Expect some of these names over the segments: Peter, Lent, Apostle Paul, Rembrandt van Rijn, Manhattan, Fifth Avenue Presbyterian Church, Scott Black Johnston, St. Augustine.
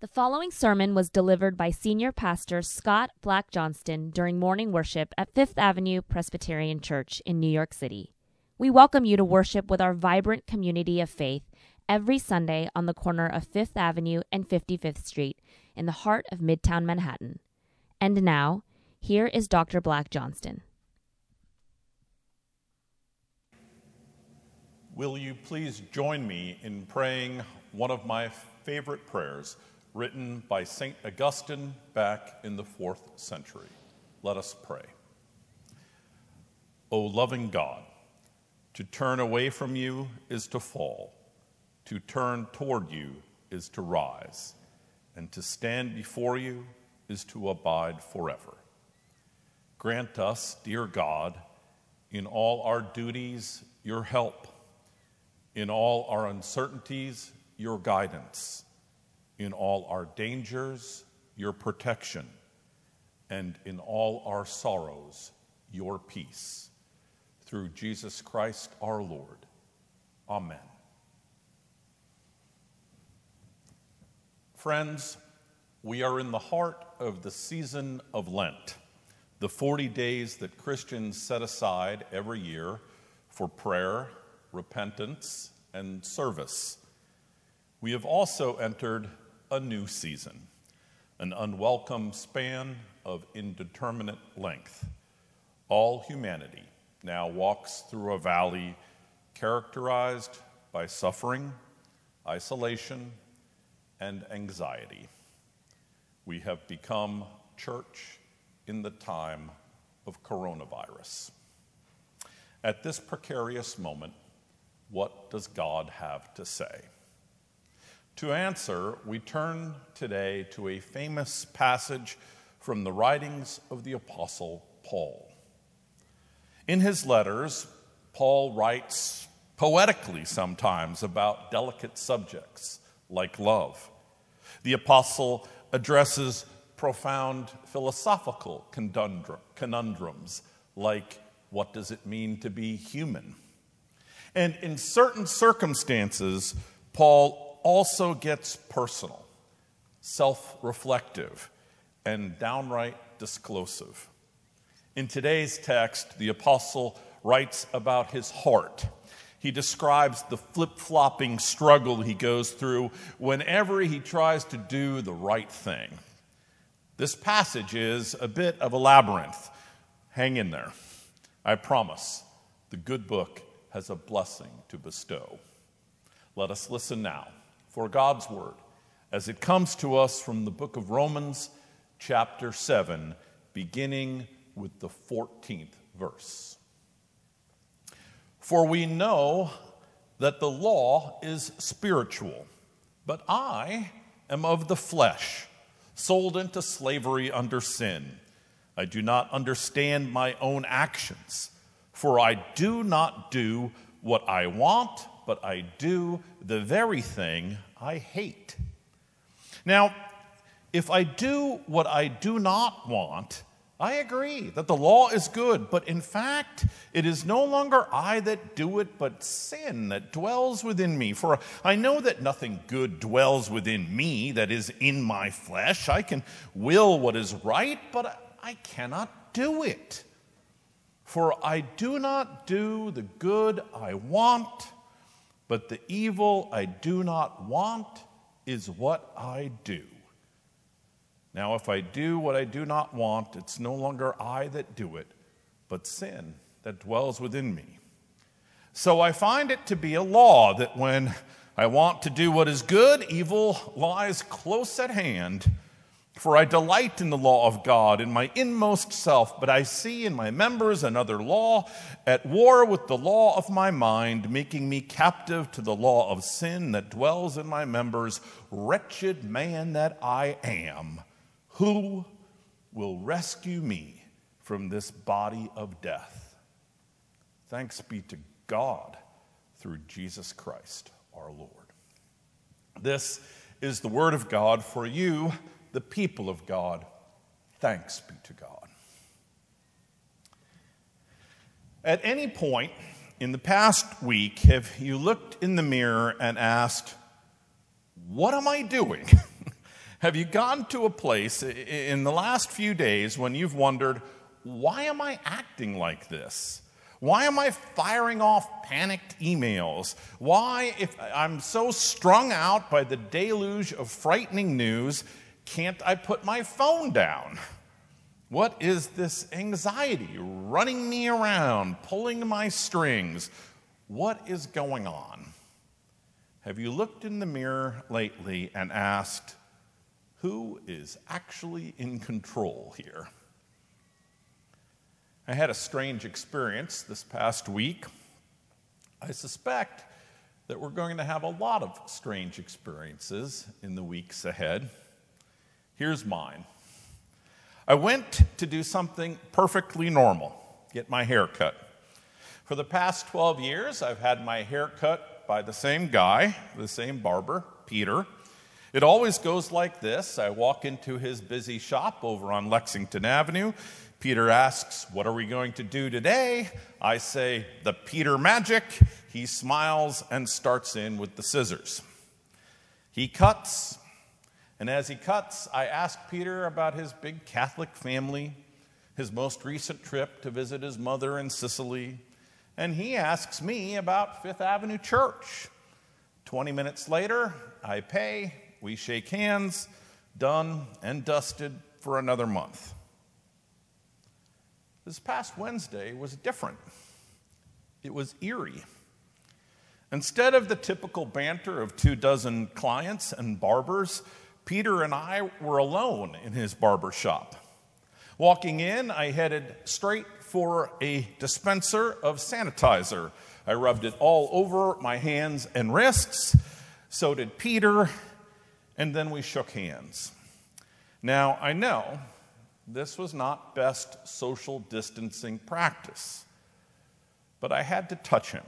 The following sermon was delivered by Senior Pastor Scott Black Johnston during morning worship at Fifth Avenue Presbyterian Church in New York City. We welcome you to worship with our vibrant community of faith every Sunday on the corner of Fifth Avenue and 55th Street in the heart of Midtown Manhattan. And now, here is Dr. Black Johnston. Will you please join me in praying one of my favorite prayers, written by St. Augustine back in the 4th century. Let us pray. O loving God, to turn away from you is to fall, to turn toward you is to rise, and to stand before you is to abide forever. Grant us, dear God, in all our duties, your help, in all our uncertainties, your guidance, in all our dangers, your protection, and in all our sorrows, your peace. Through Jesus Christ our Lord. Amen. Friends, we are in the heart of the season of Lent, the 40 days that Christians set aside every year for prayer, repentance, and service. We have also entered a new season, an unwelcome span of indeterminate length. All humanity now walks through a valley characterized by suffering, isolation, and anxiety. We have become church in the time of coronavirus. At this precarious moment, what does God have to say? To answer, we turn today to a famous passage from the writings of the Apostle Paul. In his letters, Paul writes poetically sometimes about delicate subjects like love. The apostle addresses profound philosophical conundrums like, what does it mean to be human? And in certain circumstances, Paul also gets personal, self-reflective, and downright disclosive. In today's text, the apostle writes about his heart. He describes the flip-flopping struggle he goes through whenever he tries to do the right thing. This passage is a bit of a labyrinth. Hang in there. I promise the good book has a blessing to bestow. Let us listen now for God's word as it comes to us from the book of Romans, chapter 7, beginning with the 14th verse. For we know that the law is spiritual, but I am of the flesh, sold into slavery under sin. I do not understand my own actions, for I do not do what I want, but I do the very thing I hate. Now, if I do what I do not want, I agree that the law is good, but in fact, it is no longer I that do it, but sin that dwells within me. For I know that nothing good dwells within me, that is, in my flesh. I can will what is right, but I cannot do it. For I do not do the good I want, but the evil I do not want is what I do. Now, if I do what I do not want, it's no longer I that do it, but sin that dwells within me. So I find it to be a law that when I want to do what is good, evil lies close at hand. For I delight in the law of God in my inmost self, but I see in my members another law at war with the law of my mind, making me captive to the law of sin that dwells in my members. Wretched man that I am, who will rescue me from this body of death? Thanks be to God through Jesus Christ our Lord. This is the word of God for you, the people of God. Thanks be to God. At any point in the past week, have you looked in the mirror and asked, what am I doing? Have you gotten to a place in the last few days when you've wondered, why am I acting like this? Why am I firing off panicked emails? Why, if I'm so strung out by the deluge of frightening news, can't I put my phone down? What is this anxiety running me around, pulling my strings? What is going on? Have you looked in the mirror lately and asked, who is actually in control here? I had a strange experience this past week. I suspect that we're going to have a lot of strange experiences in the weeks ahead. Here's mine. I went to do something perfectly normal, get my hair cut. For the past 12 years, I've had my hair cut by the same guy, the same barber, Peter. It always goes like this. I walk into his busy shop over on Lexington Avenue. Peter asks, what are we going to do today? I say, the Peter magic. He smiles and starts in with the scissors. He cuts. And as he cuts, I ask Peter about his big Catholic family, his most recent trip to visit his mother in Sicily, and he asks me about Fifth Avenue Church. 20 minutes later, I pay, we shake hands, done and dusted for another month. This past Wednesday was different. It was eerie. Instead of the typical banter of 24 clients and barbers, Peter and I were alone in his barber shop. Walking in, I headed straight for a dispenser of sanitizer. I rubbed it all over my hands and wrists. So did Peter, and then we shook hands. Now, I know this was not best social distancing practice, but I had to touch him.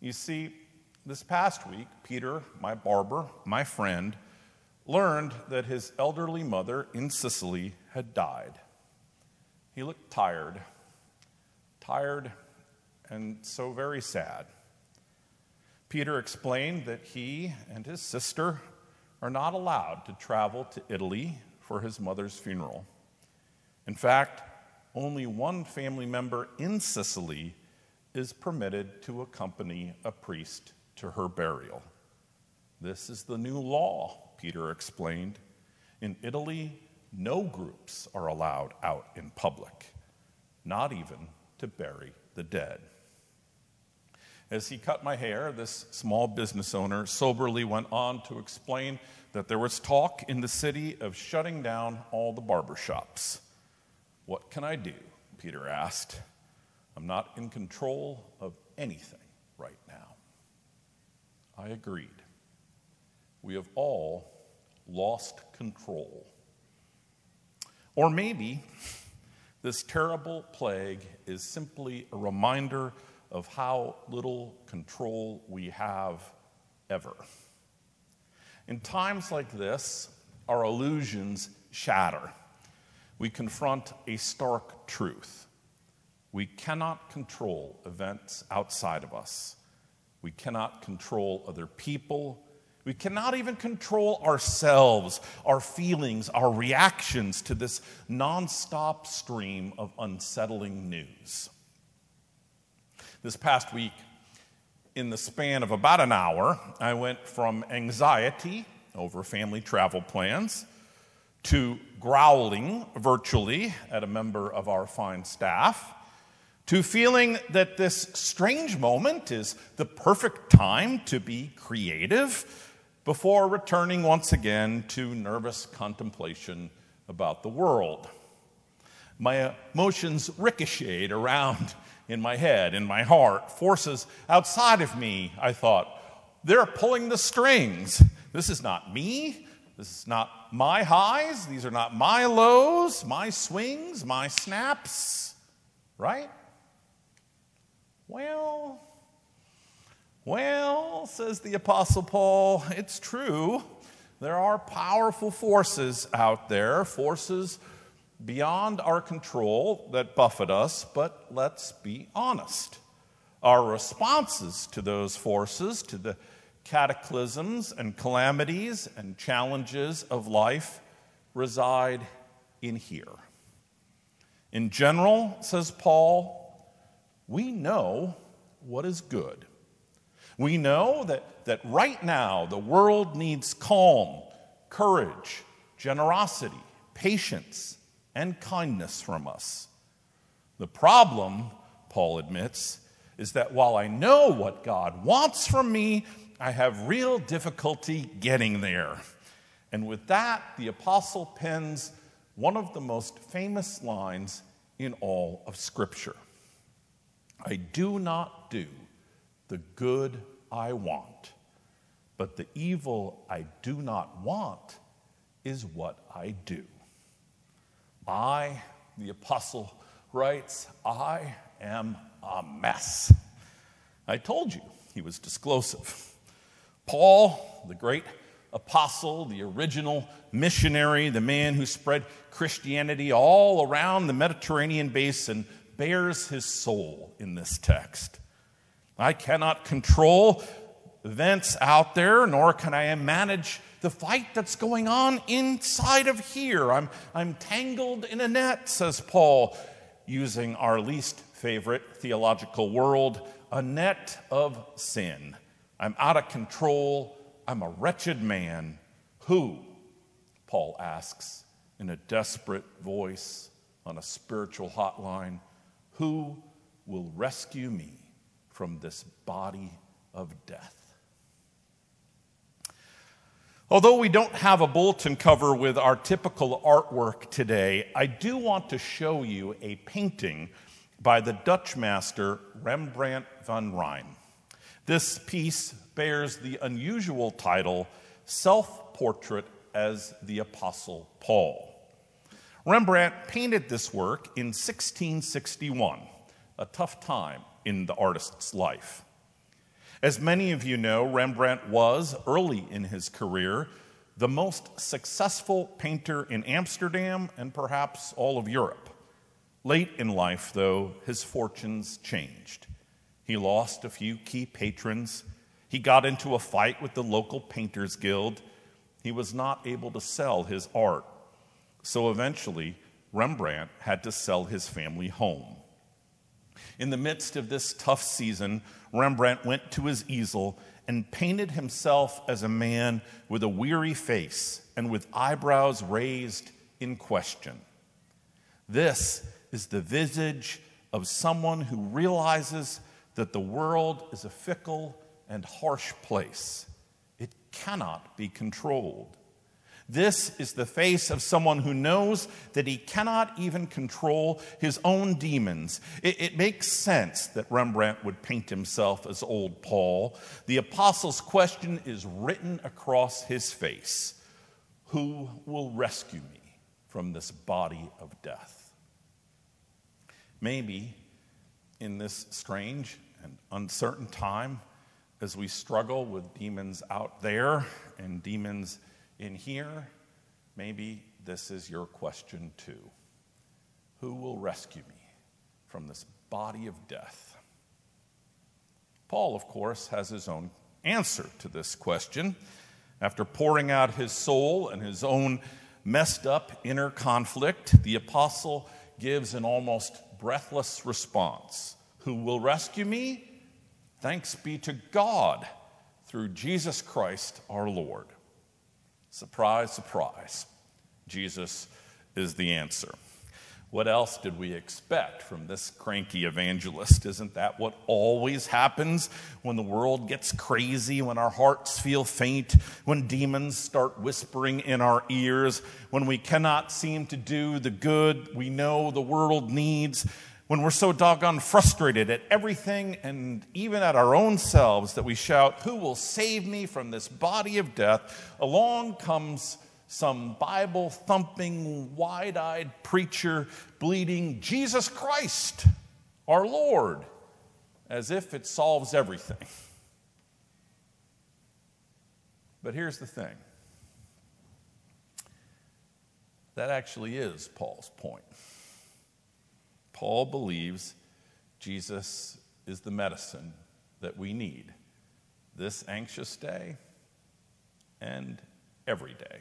You see, this past week, Peter, my barber, my friend, learned that his elderly mother in Sicily had died. He looked tired and so very sad. Peter explained that he and his sister are not allowed to travel to Italy for his mother's funeral. In fact, only one family member in Sicily is permitted to accompany a priest to her burial. This is the new law, Peter explained. In Italy, no groups are allowed out in public, not even to bury the dead. As he cut my hair, this small business owner soberly went on to explain that there was talk in the city of shutting down all the barbershops. What can I do? Peter asked. I'm not in control of anything right now. I agreed. We have all lost control. Or maybe this terrible plague is simply a reminder of how little control we have ever. In times like this, our illusions shatter. We confront a stark truth. We cannot control events outside of us. We cannot control other people. We cannot even control ourselves, our feelings, our reactions to this nonstop stream of unsettling news. This past week, in the span of about an hour, I went from anxiety over family travel plans to growling virtually at a member of our fine staff, to feeling that this strange moment is the perfect time to be creative, before returning once again to nervous contemplation about the world. My emotions ricocheted around in my head, in my heart. Forces outside of me, I thought, they're pulling the strings. This is not me. This is not my highs. These are not my lows, my swings, my snaps, right? Well, says the Apostle Paul, it's true. There are powerful forces out there, forces beyond our control that buffet us, but let's be honest. Our responses to those forces, to the cataclysms and calamities and challenges of life reside in here. In general, says Paul, we know what is good. We know that right now the world needs calm, courage, generosity, patience, and kindness from us. The problem, Paul admits, is that while I know what God wants from me, I have real difficulty getting there. And with that, the apostle pens one of the most famous lines in all of Scripture. I do not do the good I want, but the evil I do not want is what I do. I, the apostle writes, I am a mess. I told you he was disclosive. Paul, the great apostle, the original missionary, the man who spread Christianity all around the Mediterranean basin, bears his soul in this text. I cannot control events out there, nor can I manage the fight that's going on inside of here. I'm tangled in a net, says Paul, using our least favorite theological word, a net of sin. I'm out of control. I'm a wretched man. Who, Paul asks in a desperate voice on a spiritual hotline, who will rescue me from this body of death? Although we don't have a bulletin cover with our typical artwork today, I do want to show you a painting by the Dutch master Rembrandt van Rijn. This piece bears the unusual title, Self-Portrait as the Apostle Paul. Rembrandt painted this work in 1661, a tough time in the artist's life. As many of you know, Rembrandt was, early in his career, the most successful painter in Amsterdam and perhaps all of Europe. Late in life, though, his fortunes changed. He lost a few key patrons. He got into a fight with the local Painters Guild. He was not able to sell his art. So eventually, Rembrandt had to sell his family home. In the midst of this tough season, Rembrandt went to his easel and painted himself as a man with a weary face and with eyebrows raised in question. This is the visage of someone who realizes that the world is a fickle and harsh place. It cannot be controlled. This is the face of someone who knows that he cannot even control his own demons. It makes sense that Rembrandt would paint himself as old Paul. The apostle's question is written across his face. Who will rescue me from this body of death? Maybe in this strange and uncertain time, as we struggle with demons out there and demons in here, maybe this is your question too. Who will rescue me from this body of death? Paul, of course, has his own answer to this question. After pouring out his soul and his own messed up inner conflict, the apostle gives an almost breathless response. Who will rescue me? Thanks be to God through Jesus Christ our Lord. Surprise, surprise. Jesus is the answer. What else did we expect from this cranky evangelist? Isn't that what always happens when the world gets crazy, when our hearts feel faint, when demons start whispering in our ears, when we cannot seem to do the good we know the world needs, when we're so doggone frustrated at everything and even at our own selves that we shout, who will save me from this body of death? Along comes some Bible-thumping, wide-eyed preacher bleating, Jesus Christ, our Lord, as if it solves everything. But here's the thing. That actually is Paul's point. Paul believes Jesus is the medicine that we need this anxious day and every day.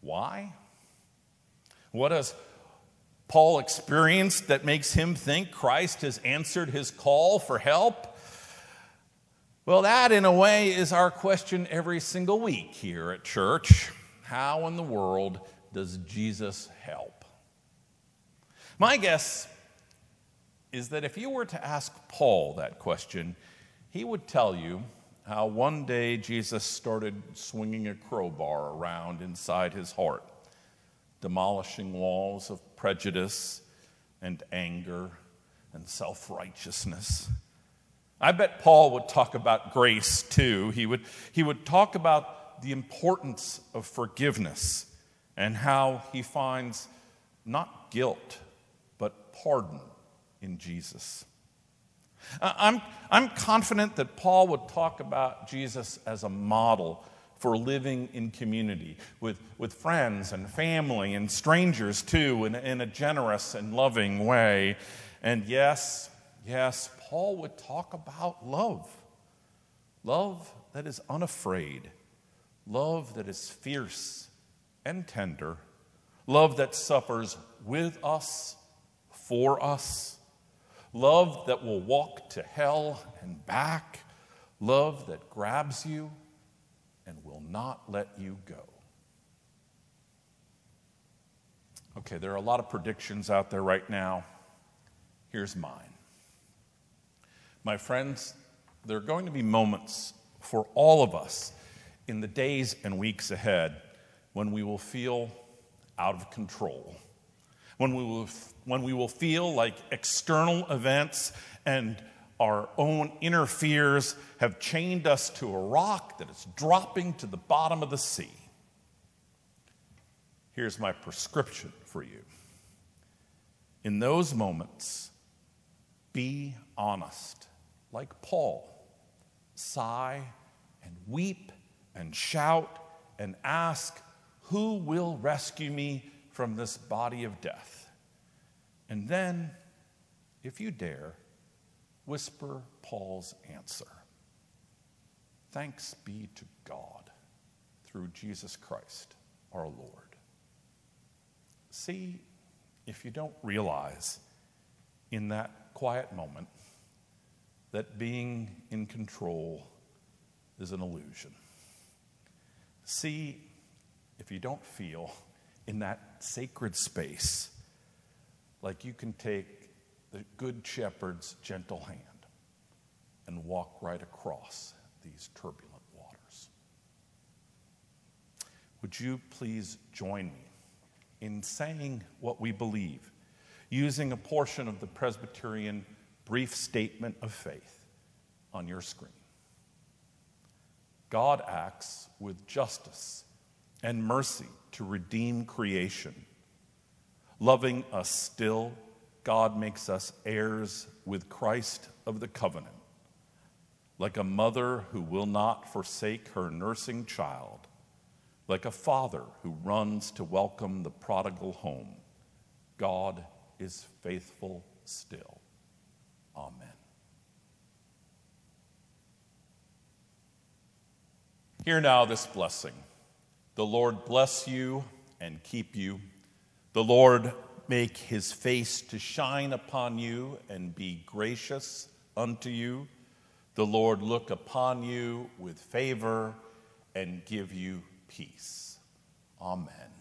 Why? What has Paul experienced that makes him think Christ has answered his call for help? Well, that, in a way, is our question every single week here at church. How in the world does Jesus help? My guess is that if you were to ask Paul that question, he would tell you how one day Jesus started swinging a crowbar around inside his heart, demolishing walls of prejudice and anger and self-righteousness. I bet Paul would talk about grace too. He would talk about the importance of forgiveness and how he finds not guilt, but pardon in Jesus. I'm confident that Paul would talk about Jesus as a model for living in community with friends and family and strangers too in a generous and loving way. And yes, Paul would talk about love that is unafraid, love that is fierce and tender, love that suffers with us, for us, love that will walk to hell and back, love that grabs you and will not let you go. Okay, there are a lot of predictions out there right now. Here's mine. My friends, there are going to be moments for all of us in the days and weeks ahead when we will feel out of control, when we will feel like external events and our own inner fears have chained us to a rock that is dropping to the bottom of the sea. Here's my prescription for you. In those moments, be honest. Like Paul, sigh and weep and shout and ask, who will rescue me from this body of death? And then, if you dare, whisper Paul's answer. Thanks be to God through Jesus Christ, our Lord. See, if you don't realize in that quiet moment, that being in control is an illusion. See, if you don't feel in that sacred space like you can take the Good Shepherd's gentle hand and walk right across these turbulent waters. Would you please join me in saying what we believe, using a portion of the Presbyterian brief statement of faith on your screen. God acts with justice and mercy to redeem creation. Loving us still, God makes us heirs with Christ of the covenant. Like a mother who will not forsake her nursing child, like a father who runs to welcome the prodigal home, God is faithful still. Amen. Hear now this blessing. The Lord bless you and keep you. The Lord make his face to shine upon you and be gracious unto you. The Lord look upon you with favor and give you peace. Amen.